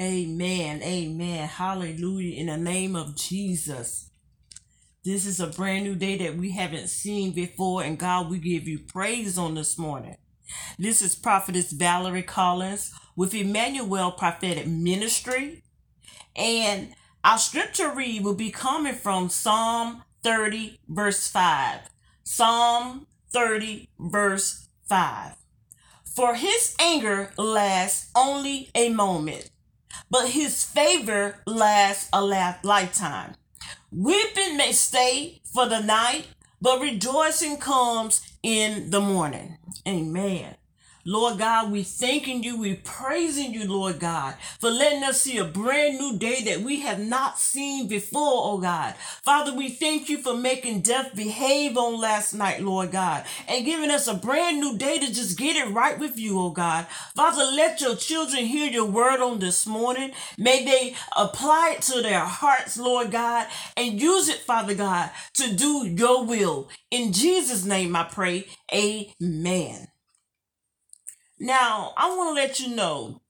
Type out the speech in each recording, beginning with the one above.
Amen. Amen. Hallelujah. In the name of Jesus. This is a brand new day that we haven't seen before, and God, we give you praise on this morning. This is Prophetess Valerie Collins with Emmanuel Prophetic Ministry, and our scripture read will be coming from Psalm 30 verse 5. Psalm 30 verse 5. For his anger lasts only a moment, but his favor lasts a lifetime. Weeping may stay for the night, but rejoicing comes in the morning. Amen. Lord God, we thanking you, we praising you, Lord God, for letting us see a brand new day that we have not seen before, oh God. Father, we thank you for making death behave on last night, Lord God, and giving us a brand new day to just get it right with you, oh God. Father, let your children hear your word on this morning. May they apply it to their hearts, Lord God, and use it, Father God, to do your will. In Jesus' name I pray, amen. Now, I want to let you know,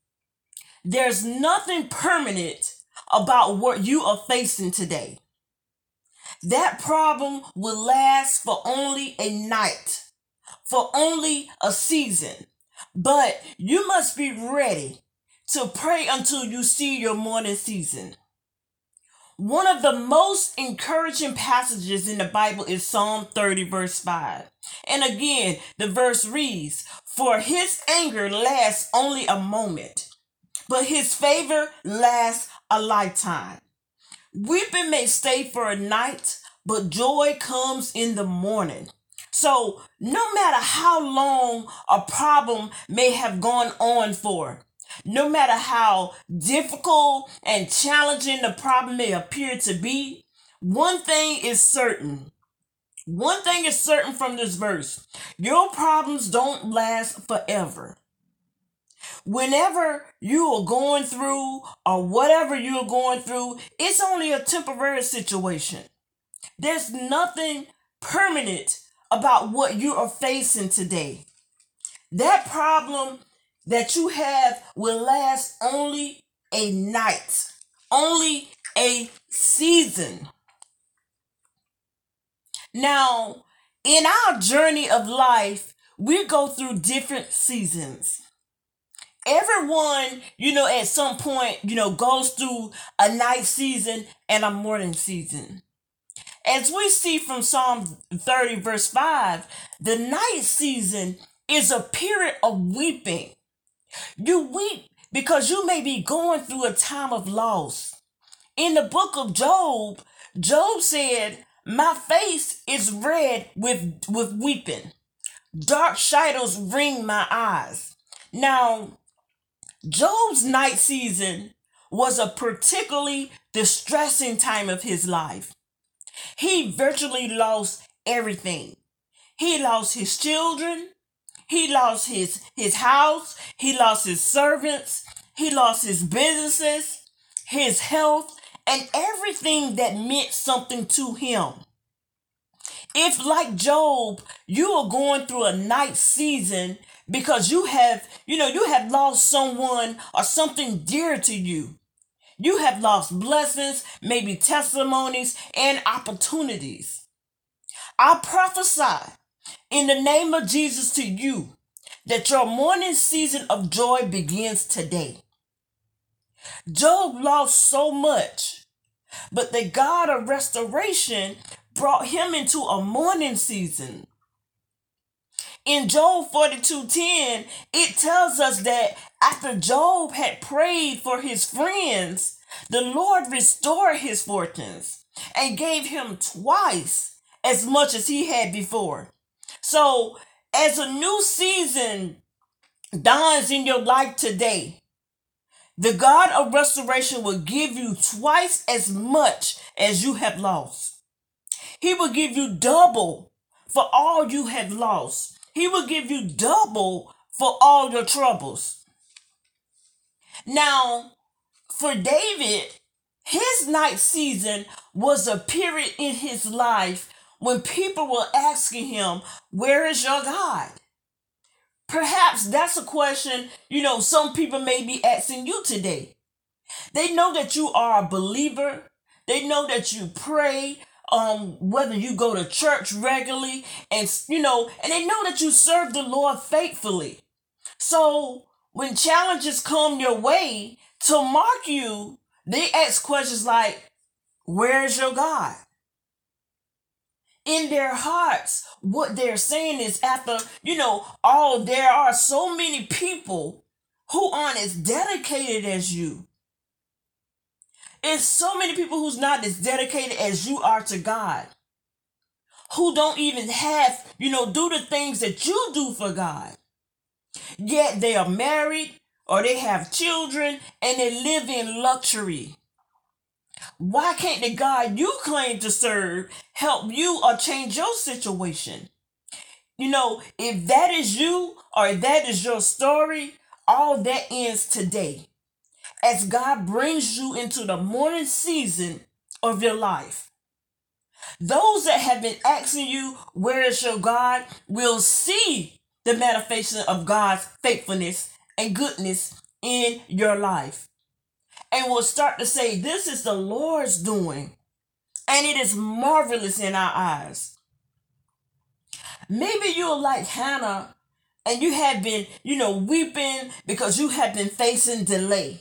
there's nothing permanent about what you are facing today. That problem will last for only a night, for only a season. But you must be ready to pray until you see your morning season. One of the most encouraging passages in the Bible is Psalm 30 verse 5. And again, the verse reads, for his anger lasts only a moment, but his favor lasts a lifetime. Weeping may stay for a night, but joy comes in the morning. So no matter how long a problem may have gone on for, no matter how difficult and challenging the problem may appear to be, one thing is certain. One thing is certain from this verse. Your problems don't last forever. Whenever you are going through or whatever you're going through, it's only a temporary situation. There's nothing permanent about what you are facing today. That problem that you have will last only a night, only a season. Now, in our journey of life, we go through different seasons. Everyone, at some point, goes through a night season and a morning season. As we see from Psalm 30, verse 5, the night season is a period of weeping. You weep because you may be going through a time of loss. In the book of Job, Job said, my face is red with weeping. Dark shadows ring my eyes. Now, Job's night season was a particularly distressing time of his life. He virtually lost everything. He lost his children. He lost his house, he lost his servants, he lost his businesses, his health, and everything that meant something to him. If, like Job, you are going through a night season because you have lost someone or something dear to you, you have lost blessings, maybe testimonies, and opportunities. I prophesy in the name of Jesus to you that your morning season of joy begins today. Job lost so much, but the God of restoration brought him into a morning season. In Job 42:10, it tells us that after Job had prayed for his friends, the Lord restored his fortunes and gave him twice as much as he had before. So, as a new season dawns in your life today, the God of restoration will give you twice as much as you have lost. He will give you double for all you have lost. He will give you double for all your troubles. Now, for David, his night season was a period in his life when people were asking him, where is your God? Perhaps that's a question, some people may be asking you today. They know that you are a believer. They know that you pray, whether you go to church regularly, and, you know, and they know that you serve the Lord faithfully. So when challenges come your way to mark you, they ask questions like, where is your God? In their hearts, what they're saying is, after, you know, there are so many people who aren't as dedicated as you. It's so many people who's not as dedicated as you are to God, who don't even have, you know, do the things that you do for God. Yet they are married or they have children and they live in luxury. Why can't the God you claim to serve help you or change your situation? You know, if that is you or that is your story, all that ends today as God brings you into the morning season of your life. Those that have been asking you, where is your God, will see the manifestation of God's faithfulness and goodness in your life. And we'll start to say, this is the Lord's doing, and it is marvelous in our eyes. Maybe you're like Hannah, and you have been, you know, weeping because you have been facing delay.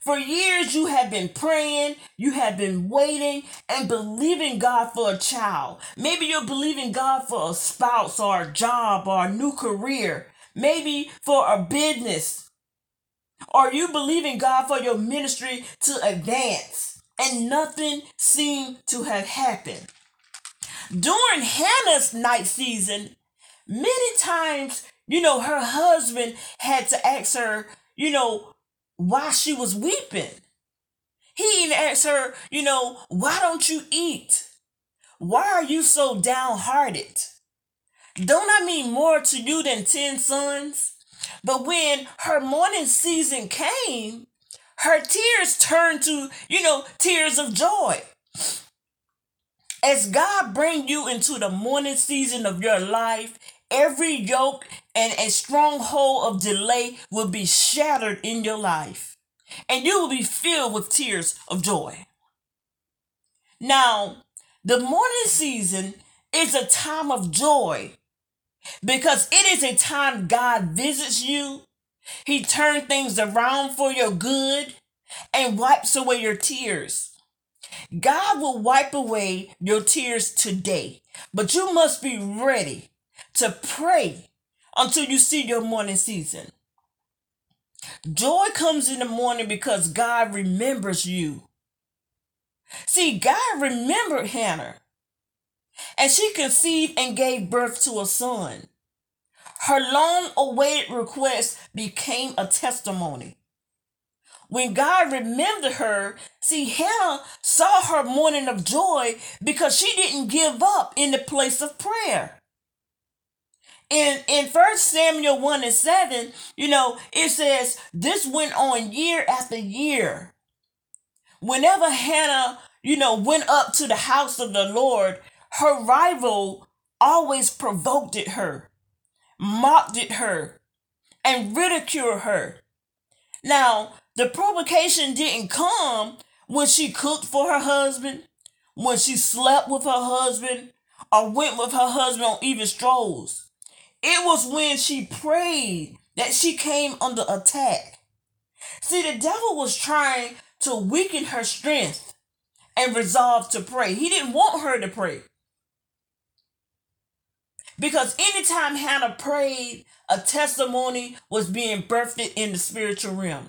For years, you have been praying, you have been waiting, and believing God for a child. Maybe you're believing God for a spouse or a job or a new career, maybe for a business. Or you believe in God for your ministry to advance, and nothing seemed to have happened. During Hannah's night season, many times, you know, her husband had to ask her, you know, why she was weeping. He even asked her, you know, why don't you eat? Why are you so downhearted? Don't I mean more to you than 10 sons? But when her morning season came, her tears turned to, you know, tears of joy. As God brings you into the morning season of your life, every yoke and stronghold of delay will be shattered in your life. And you will be filled with tears of joy. Now, the morning season is a time of joy, because it is a time God visits you. He turns things around for your good and wipes away your tears. God will wipe away your tears today, but you must be ready to pray until you see your morning season. Joy comes in the morning because God remembers you. See, God remembered Hannah, and she conceived and gave birth to a son. Her long-awaited request became a testimony. When God remembered her, see, Hannah saw her morning of joy because she didn't give up in the place of prayer. In 1 Samuel 1:7, you know, it says, this went on year after year. Whenever Hannah, you know, went up to the house of the Lord, her rival always provoked at her, mocked at her, and ridiculed her. Now, the provocation didn't come when she cooked for her husband, when she slept with her husband, or went with her husband on even strolls. It was when she prayed that she came under attack. See, the devil was trying to weaken her strength and resolve to pray. He didn't want her to pray. Because anytime Hannah prayed, a testimony was being birthed in the spiritual realm.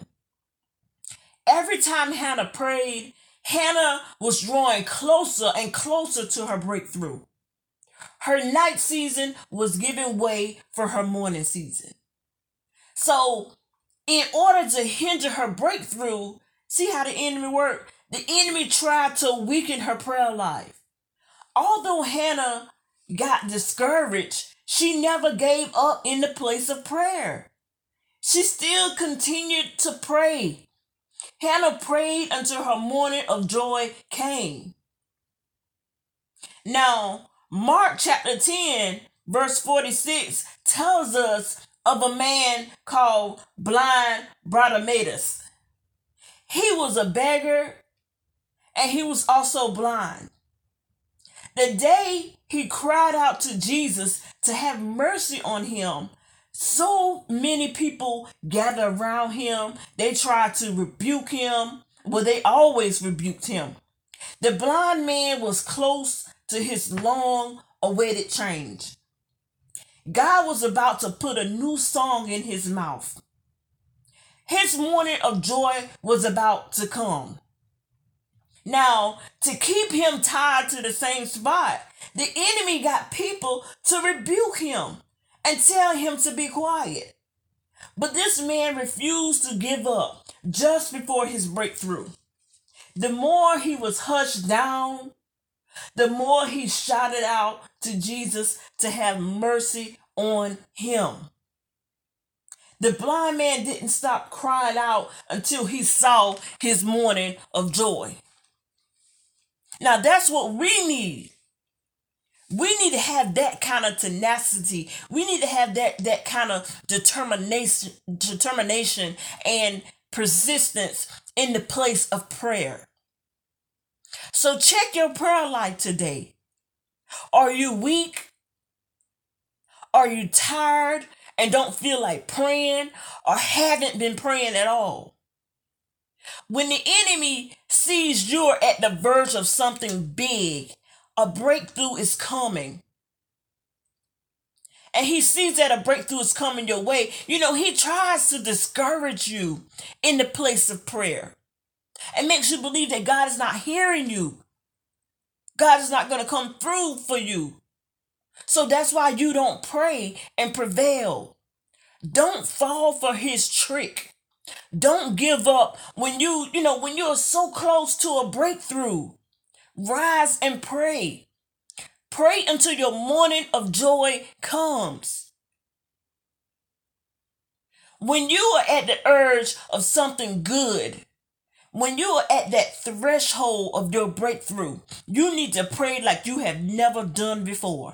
Every time Hannah prayed, Hannah was drawing closer and closer to her breakthrough. Her night season was giving way for her morning season. So, in order to hinder her breakthrough, see how the enemy worked? The enemy tried to weaken her prayer life. Although Hannah got discouraged, she never gave up in the place of prayer. She still continued to pray. Hannah prayed until her morning of joy came. Now, Mark chapter 10, verse 46 tells us of a man called Blind Bartimaeus. He was a beggar and he was also blind. The day he cried out to Jesus to have mercy on him, so many people gathered around him. They tried to rebuke him. Well, they always rebuked him. The blind man was close to his long-awaited change. God was about to put a new song in his mouth. His morning of joy was about to come. Now, to keep him tied to the same spot, the enemy got people to rebuke him and tell him to be quiet. But this man refused to give up just before his breakthrough. The more he was hushed down, the more he shouted out to Jesus to have mercy on him. The blind man didn't stop crying out until he saw his morning of joy. Now that's what we need. We need to have that kind of tenacity. We need to have that kind of determination and persistence in the place of prayer. So check your prayer life today. Are you weak? Are you tired and don't feel like praying, or haven't been praying at all? When the enemy sees you're at the verge of something big, a breakthrough is coming. And he sees that a breakthrough is coming your way. You know, he tries to discourage you in the place of prayer. It makes you believe that God is not hearing you. God is not going to come through for you. So that's why you don't pray and prevail. Don't fall for his trick. Don't give up when when you're so close to a breakthrough. Rise and pray. Pray until your morning of joy comes. When you are at the urge of something good, when you are at that threshold of your breakthrough, you need to pray like you have never done before.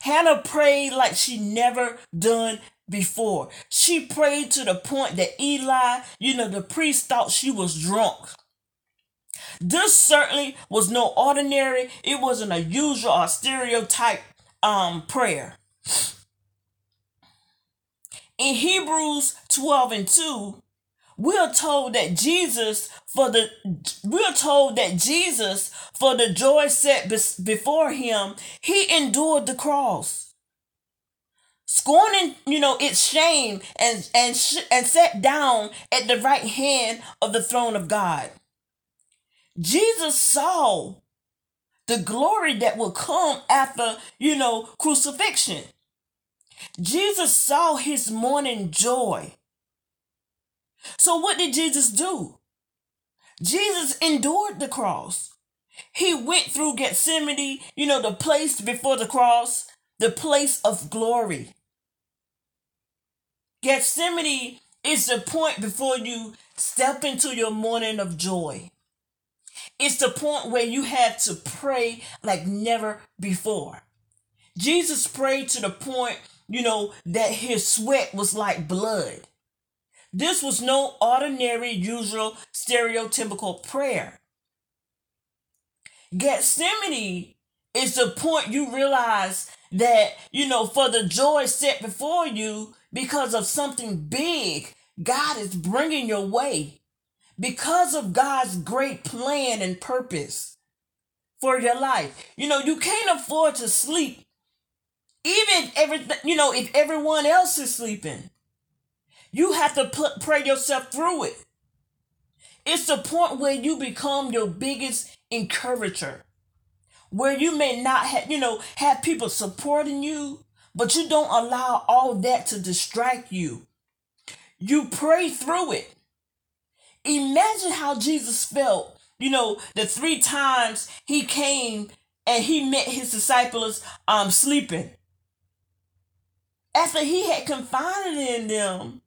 Hannah prayed like she never done before. She prayed to the point that Eli, the priest, thought she was drunk. This certainly was no ordinary, it wasn't a usual or stereotype prayer. In Hebrews 12:2, we're told that Jesus for the joy set before him, he endured the cross, scorning its shame, and sat down at the right hand of the throne of God. Jesus saw the glory that would come after crucifixion. Jesus saw his morning joy. So what did Jesus do? Jesus endured the cross. He went through Gethsemane, the place before the cross, the place of glory. Gethsemane is the point before you step into your morning of joy. It's the point where you have to pray like never before. Jesus prayed to the point, that his sweat was like blood. This was no ordinary, usual, stereotypical prayer. Gethsemane is the point you realize that, for the joy set before you, because of something big God is bringing your way, because of God's great plan and purpose for your life. You can't afford to sleep, even if everyone else is sleeping. You have to pray yourself through it. It's the point where you become your biggest encourager, where you may not have people supporting you, but you don't allow all that to distract you. You pray through it. Imagine how Jesus felt, the three times he came and he met his disciples sleeping. After he had confided in them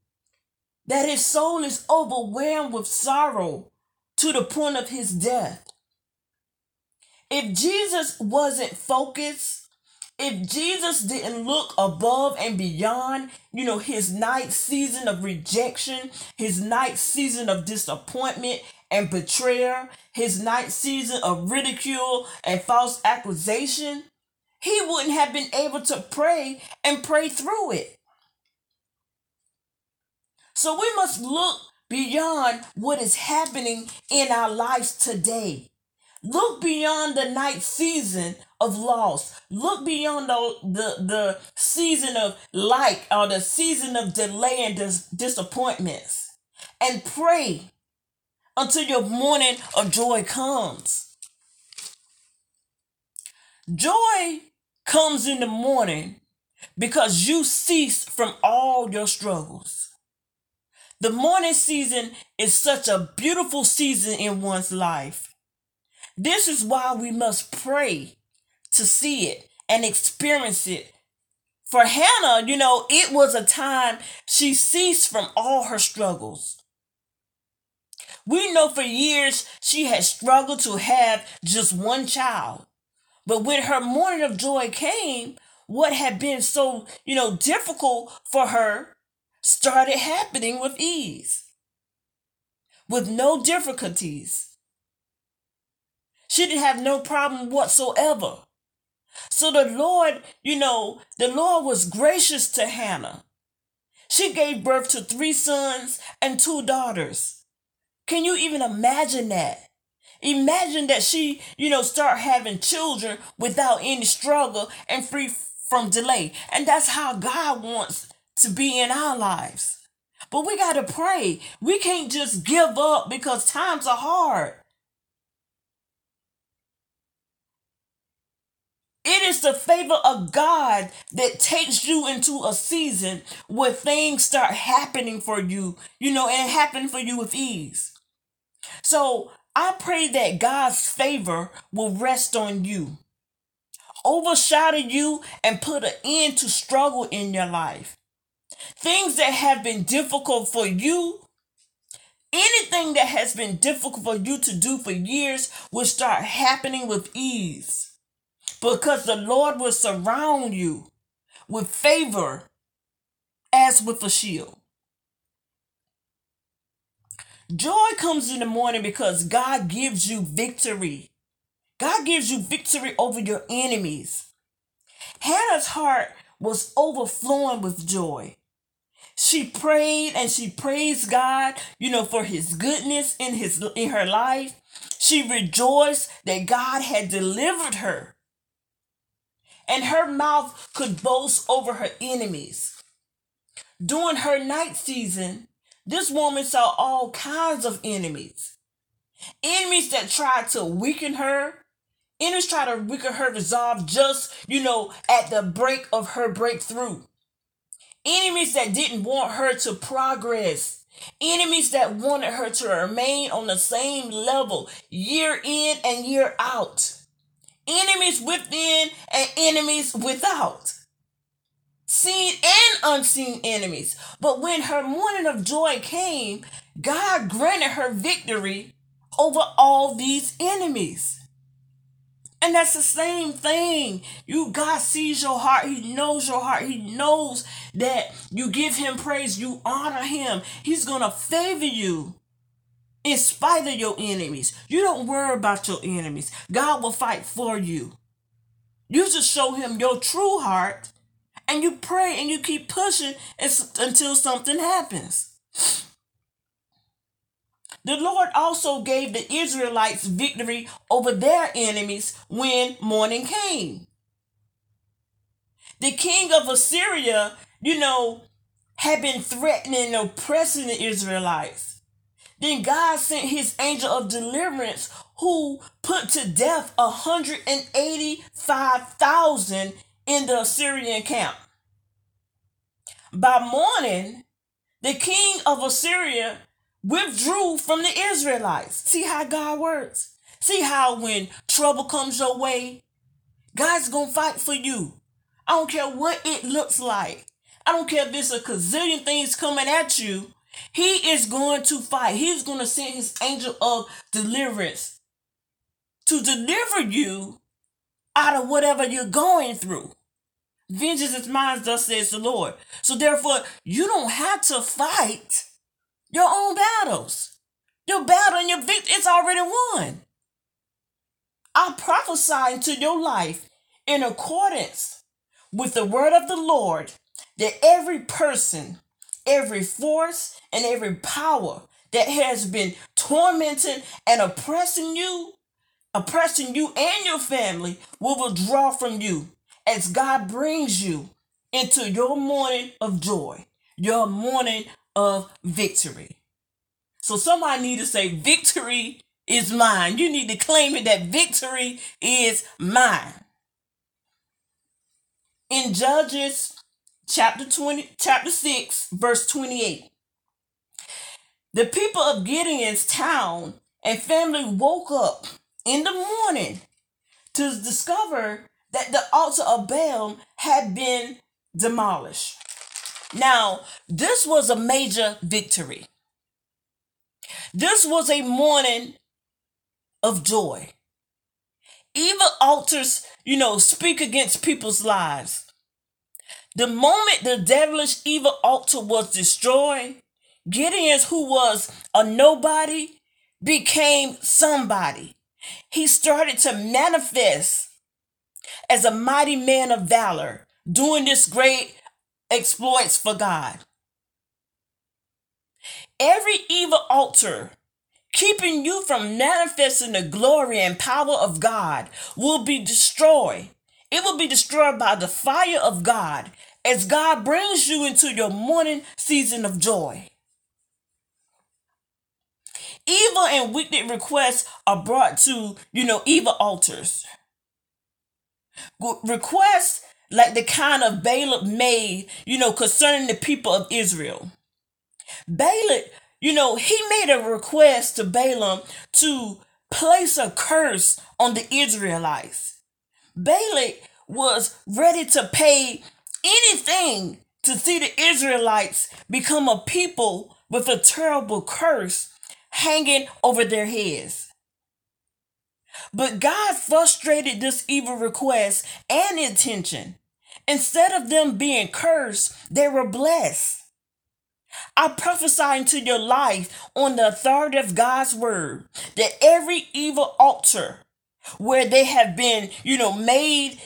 that his soul is overwhelmed with sorrow to the point of his death. If Jesus wasn't focused If Jesus didn't look above and beyond, his night season of rejection, his night season of disappointment and betrayal, his night season of ridicule and false accusation, he wouldn't have been able to pray and pray through it. So we must look beyond what is happening in our lives today. Look beyond the night season of loss. Look beyond the season of lack or the season of delay and disappointments, and pray until your morning of joy comes. Joy comes in the morning because you cease from all your struggles. The morning season is such a beautiful season in one's life. This is why we must pray to see it and experience it. For Hannah, it was a time she ceased from all her struggles. We know for years she had struggled to have just one child. But when her morning of joy came, what had been so, difficult for her started happening with ease, with no difficulties. She didn't have no problem whatsoever. So the Lord, the Lord was gracious to Hannah. She gave birth to 3 sons and 2 daughters. Can you even imagine that? Imagine that she, start having children without any struggle and free from delay. And that's how God wants to be in our lives. But we got to pray. We can't just give up because times are hard. It is the favor of God that takes you into a season where things start happening for you, and happen for you with ease. So I pray that God's favor will rest on you, overshadow you, and put an end to struggle in your life. Things that have been difficult for you, anything that has been difficult for you to do for years will start happening with ease. Because the Lord will surround you with favor as with a shield. Joy comes in the morning because God gives you victory. God gives you victory over your enemies. Hannah's heart was overflowing with joy. She prayed and she praised God, for his goodness in her life. She rejoiced that God had delivered her. And her mouth could boast over her enemies. During her night season, this woman saw all kinds of enemies. Enemies that tried to weaken her. Enemies tried to weaken her resolve just, at the break of her breakthrough. Enemies that didn't want her to progress. Enemies that wanted her to remain on the same level year in and year out. Enemies within and enemies without. Seen and unseen enemies. But when her morning of joy came, God granted her victory over all these enemies. And that's the same thing. God sees your heart. He knows your heart. He knows that you give him praise. You honor him. He's going to favor you. In spite of your enemies, you don't worry about your enemies. God will fight for you. You just show him your true heart and you pray and you keep pushing until something happens. The Lord also gave the Israelites victory over their enemies when morning came. The king of Assyria, had been threatening and oppressing the Israelites. Then God sent his angel of deliverance who put to death 185,000 in the Assyrian camp. By morning, the king of Assyria withdrew from the Israelites. See how God works. See how when trouble comes your way, God's going to fight for you. I don't care what it looks like. I don't care if there's a gazillion things coming at you. He is going to fight. He's going to send his angel of deliverance to deliver you out of whatever you're going through. Vengeance is mine, thus says the Lord. So therefore, you don't have to fight your own battles. Your battle and your victory, it's already won. I prophesy into your life in accordance with the word of the Lord that every person, every force, and every power that has been tormenting and oppressing you and your family will withdraw from you as God brings you into your morning of joy, your morning of victory. So somebody need to say, victory is mine. You need to claim it, that victory is mine. In Judges chapter 6, verse 28, the people of Gideon's town and family woke up in the morning to discover that the altar of Baal had been demolished. Now, this was a major victory. This was a morning of joy. Evil altars, speak against people's lives. The moment the devilish evil altar was destroyed, Gideon, who was a nobody, became somebody. He started to manifest as a mighty man of valor, doing this great exploits for God. Every evil altar keeping you from manifesting the glory and power of God will be destroyed. It will be destroyed by the fire of God as God brings you into your morning season of joy. Evil and wicked requests are brought to, evil altars. Requests like the kind of Balaam made, concerning the people of Israel. Balaam, he made a request to Balaam to place a curse on the Israelites. Balaam was ready to pay anything to see the Israelites become a people with a terrible curse hanging over their heads. But God frustrated this evil request and intention. Instead of them being cursed, they were blessed. I prophesy into your life on the authority of God's word that every evil altar where they have been, made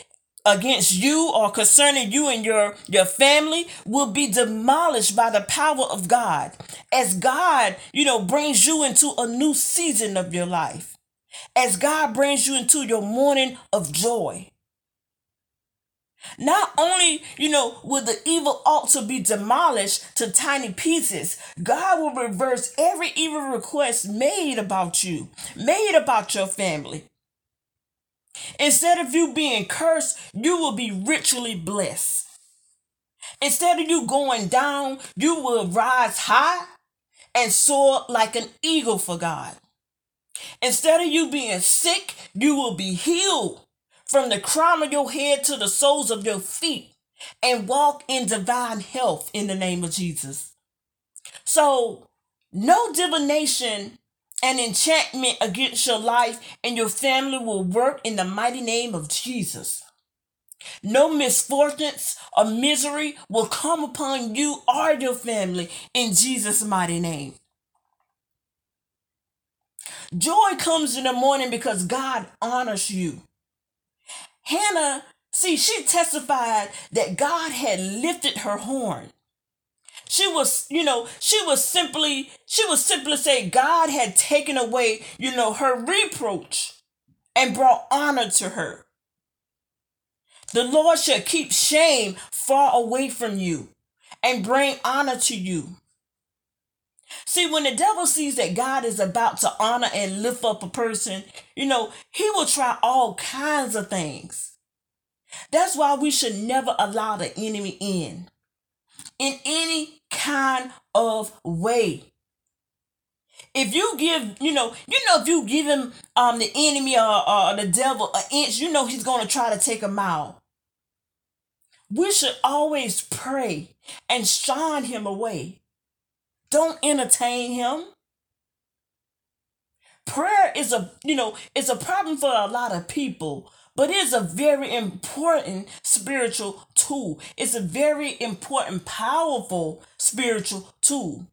against you or concerning you and your family will be demolished by the power of God as God, brings you into a new season of your life. As God brings you into your morning of joy. Not only, will the evil altar be demolished to tiny pieces, God will reverse every evil request made about you, made about your family. Instead of you being cursed, you will be richly blessed. Instead of you going down, you will rise high and soar like an eagle for God. Instead of you being sick, you will be healed from the crown of your head to the soles of your feet and walk in divine health in the name of Jesus. So, no divination and enchantment against your life and your family will work in the mighty name of Jesus. No misfortunes or misery will come upon you or your family in Jesus' mighty name. Joy comes in the morning because God honors you. Hannah, she testified that God had lifted her horn. She was simply saying God had taken away, her reproach and brought honor to her. The Lord shall keep shame far away from you and bring honor to you. See, when the devil sees that God is about to honor and lift up a person, he will try all kinds of things. That's why we should never allow the enemy in any kind of way. If you give, if you give him the enemy or the devil an inch, he's going to try to take a mile. We should always pray and shun him away. Don't entertain him. Prayer is a problem for a lot of people, But it is a very important spiritual tool. It's a very important, powerful spiritual tool.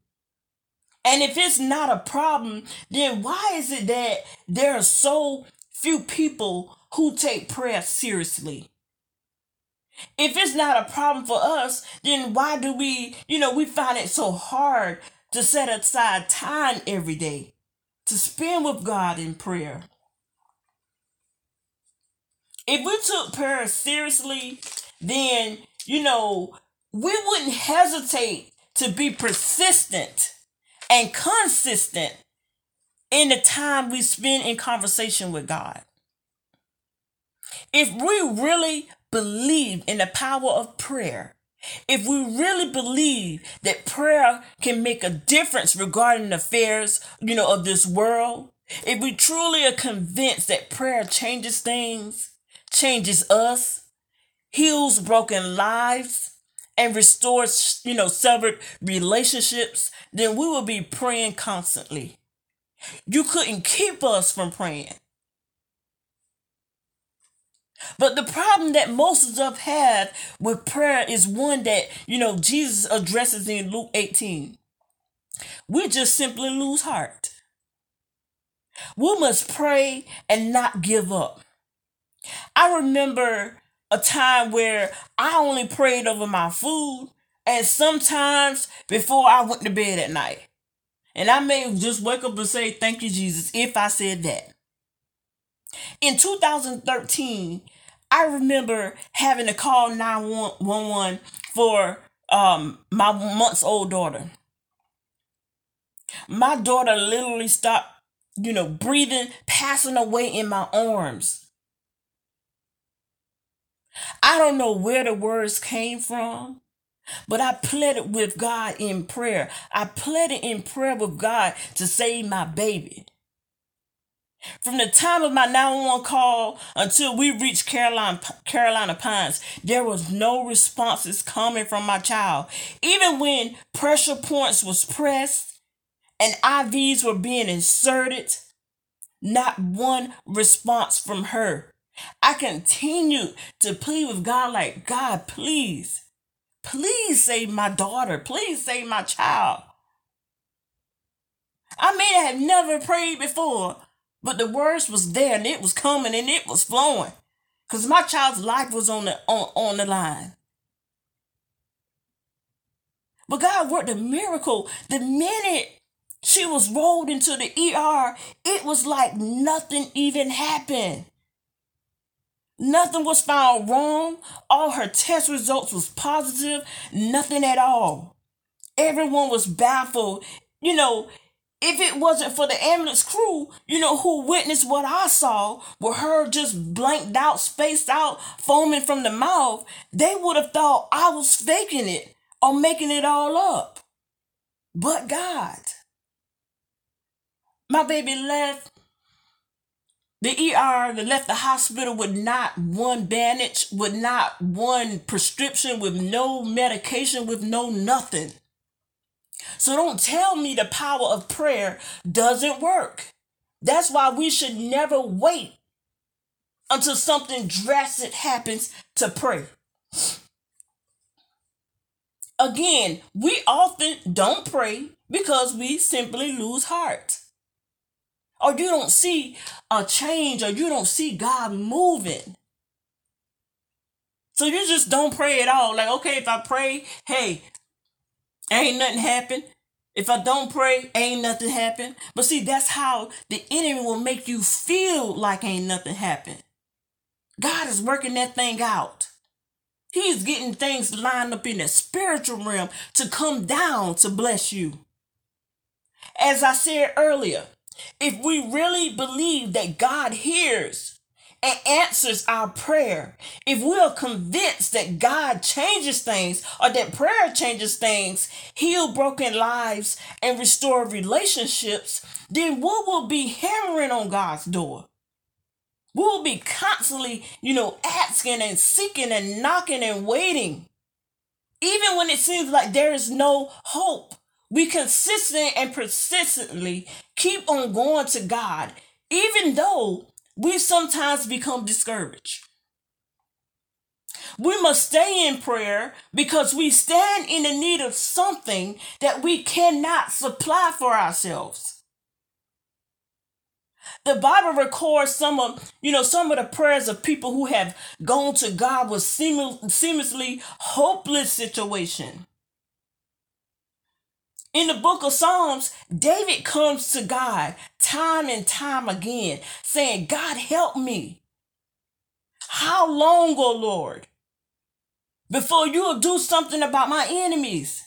And if it's not a problem, then why is it that there are so few people who take prayer seriously? If it's not a problem for us, then why do we, we find it so hard to set aside time every day to spend with God in prayer? If we took prayer seriously, then, we wouldn't hesitate to be persistent and consistent in the time we spend in conversation with God. If we really believe in the power of prayer, if we really believe that prayer can make a difference regarding the affairs, of this world, if we truly are convinced that prayer changes things, changes us, heals broken lives, and restores, severed relationships, then we will be praying constantly. You couldn't keep us from praying. But the problem that most of us have with prayer is one that, Jesus addresses in Luke 18. We just simply lose heart. We must pray and not give up. I remember a time where I only prayed over my food, and sometimes before I went to bed at night. And I may just wake up and say, "Thank you, Jesus," if I said that. In 2013, I remember having to call 911 for my months-old daughter. My daughter literally stopped, breathing, passing away in my arms. I don't know where the words came from, but I pleaded with God in prayer. I pleaded in prayer with God to save my baby. From the time of my 911 call until we reached Carolina Pines, there was no responses coming from my child. Even when pressure points was pressed and IVs were being inserted, not one response from her. I continued to plead with God like, "God, please save my daughter. Please save my child." I may have never prayed before, but the words was there, and it was coming, and it was flowing, because my child's life was on the line. But God worked a miracle. The minute she was rolled into the ER, it was like nothing even happened. Nothing was found wrong. All her test results was positive. Nothing at all. Everyone was baffled. If it wasn't for the ambulance crew, who witnessed what I saw, with her just blanked out, spaced out, foaming from the mouth, they would have thought I was faking it or making it all up. But God. My baby left the ER, they left the hospital with not one bandage, with not one prescription, with no medication, with no nothing. So don't tell me the power of prayer doesn't work. That's why we should never wait until something drastic happens to pray. Again, we often don't pray because we simply lose heart. Or you don't see a change, or you don't see God moving. So you just don't pray at all. Like, okay, if I pray, hey, ain't nothing happen. If I don't pray, ain't nothing happen. But see, that's how the enemy will make you feel like ain't nothing happen. God is working that thing out. He's getting things lined up in the spiritual realm to come down to bless you. As I said earlier, if we really believe that God hears and answers our prayer, if we are convinced that God changes things, or that prayer changes things, heal broken lives, and restore relationships, then we will be hammering on God's door. We will be constantly, asking and seeking and knocking and waiting. Even when it seems like there is no hope, we consistently and persistently keep on going to God, even though we sometimes become discouraged. We must stay in prayer because we stand in the need of something that we cannot supply for ourselves. The Bible records some of the prayers of people who have gone to God with seemingly hopeless situation. In the book of Psalms, David comes to God time and time again saying, God, help me. How long, O Lord, before you'll do something about my enemies?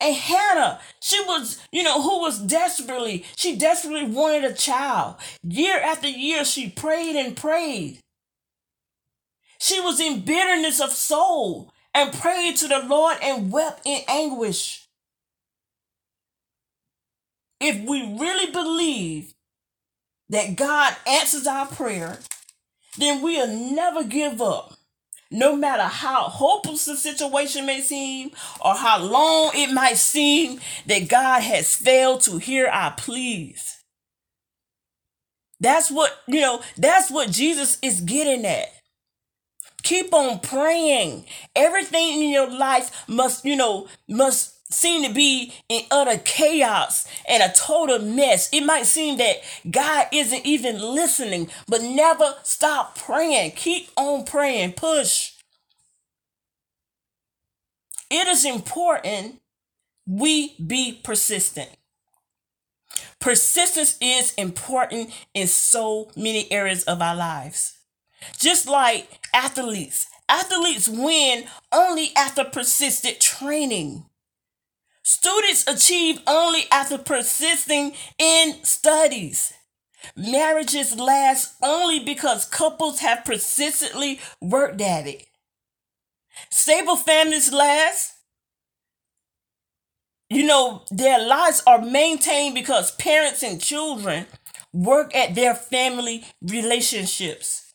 And Hannah, she desperately wanted a child. Year after year, she prayed and prayed. She was in bitterness of soul and prayed to the Lord and wept in anguish. If we really believe that God answers our prayer, then we'll never give up. No matter how hopeless the situation may seem or how long it might seem that God has failed to hear our pleas. That's what Jesus is getting at. Keep on praying. Everything in your life must seem to be in utter chaos and a total mess. It might seem that God isn't even listening, but never stop praying. Keep on praying. Push. It is important we be persistent. Persistence is important in so many areas of our lives. Just like athletes. Athletes win only after persistent training. Students achieve only after persisting in studies. Marriages last only because couples have persistently worked at it. Stable families last. Their lives are maintained because parents and children work at their family relationships.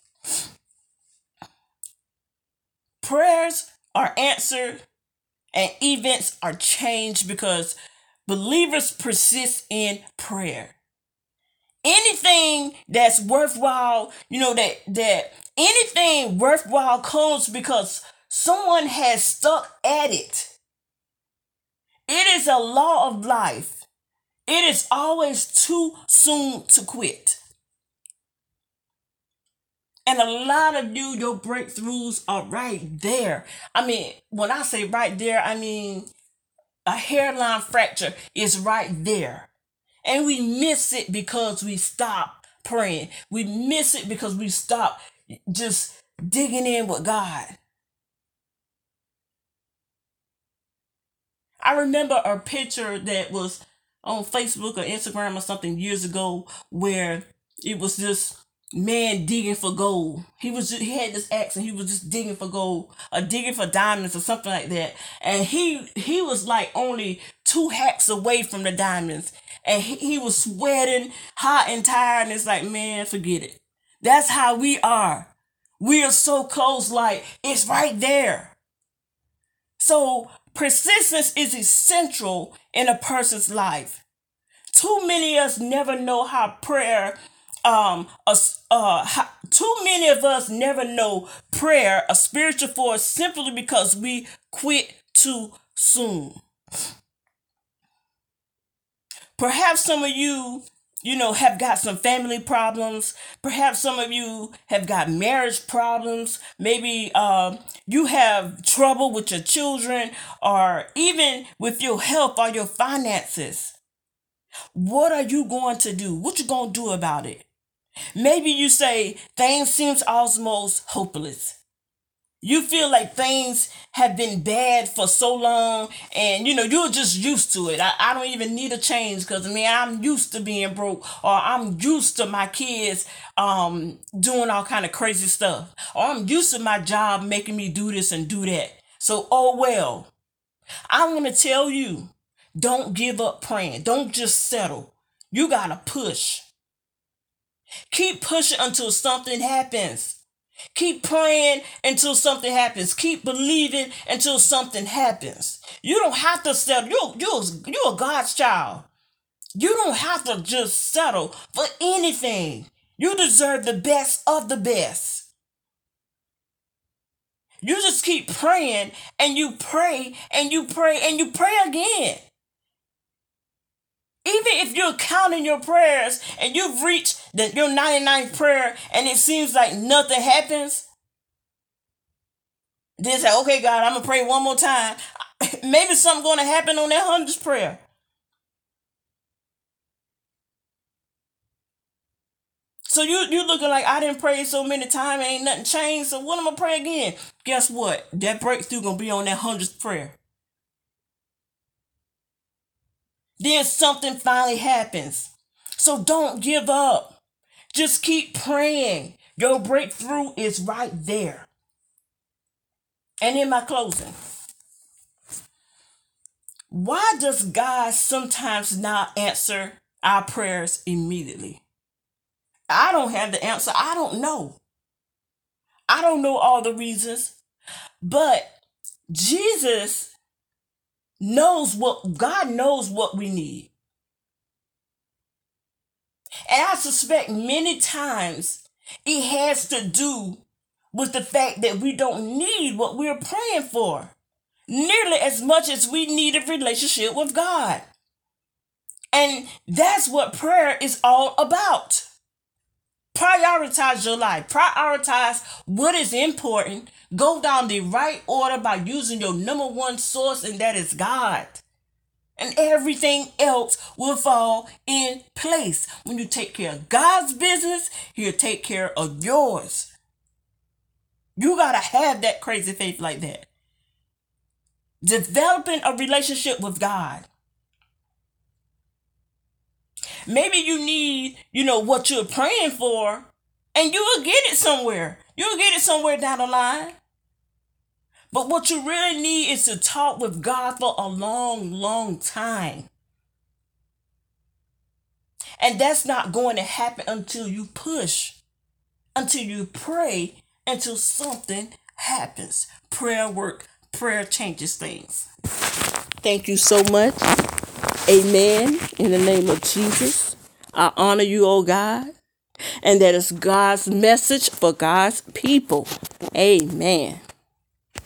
Prayers are answered. And events are changed because believers persist in prayer. Anything that's worthwhile, anything worthwhile comes because someone has stuck at it. It is a law of life. It is always too soon to quit. And a lot of you, your breakthroughs are right there. I mean, when I say right there, I mean a hairline fracture is right there. And we miss it because we stop praying. We miss it because we stop just digging in with God. I remember a picture that was on Facebook or Instagram or something years ago where it was just man digging for gold. He had this axe and he was just digging for gold or digging for diamonds or something like that. And he was like only two hacks away from the diamonds. And he was sweating, hot and tired. And it's like, man, forget it. That's how we are. We are so close. Like it's right there. So persistence is essential in a person's life. Too many of us never know how prayer too many of us never know prayer, a spiritual force, simply because we quit too soon. Perhaps some of you, have got some family problems. Perhaps some of you have got marriage problems. Maybe you have trouble with your children or even with your health or your finances. What are you going to do? What you going to do about it? Maybe you say things seems almost hopeless. You feel like things have been bad for so long and, you're just used to it. I don't even need a change because, I'm used to being broke or I'm used to my kids doing all kind of crazy stuff or I'm used to my job making me do this and do that. So, oh, well, I want to tell you, don't give up praying. Don't just settle. You got to push. Keep pushing until something happens. Keep praying until something happens. Keep believing until something happens. You don't have to settle. You're a God's child. You don't have to just settle for anything. You deserve the best of the best. You just keep praying and you pray and you pray and you pray again. Even if you're counting your prayers and you've reached your 99th prayer and it seems like nothing happens, then say, okay, God, I'm going to pray one more time. Maybe something's going to happen on that 100th prayer. So you looking like, I didn't pray so many times, ain't nothing changed, so what am I praying again? Guess what? That breakthrough going to be on that 100th prayer. Then something finally happens. So don't give up. Just keep praying. Your breakthrough is right there. And in my closing, why does God sometimes not answer our prayers immediately? I don't have the answer. I don't know. I don't know all the reasons. But Jesus knows God knows what we need. And I suspect many times it has to do with the fact that we don't need what we're praying for nearly as much as we need a relationship with God. And that's what prayer is all about. Prioritize your life. Prioritize what is important. Go down the right order by using your number one source, and that is God. And everything else will fall in place. When you take care of God's business, He'll take care of yours. You gotta have that crazy faith like that. Developing a relationship with God. Maybe you need, what you're praying for, and you will get it somewhere. You'll get it somewhere down the line. But what you really need is to talk with God for a long, long time. And that's not going to happen until you push, until you pray, until something happens. Prayer work, prayer changes things. Thank you so much. Amen. In the name of Jesus, I honor you, oh God. And that is God's message for God's people. Amen.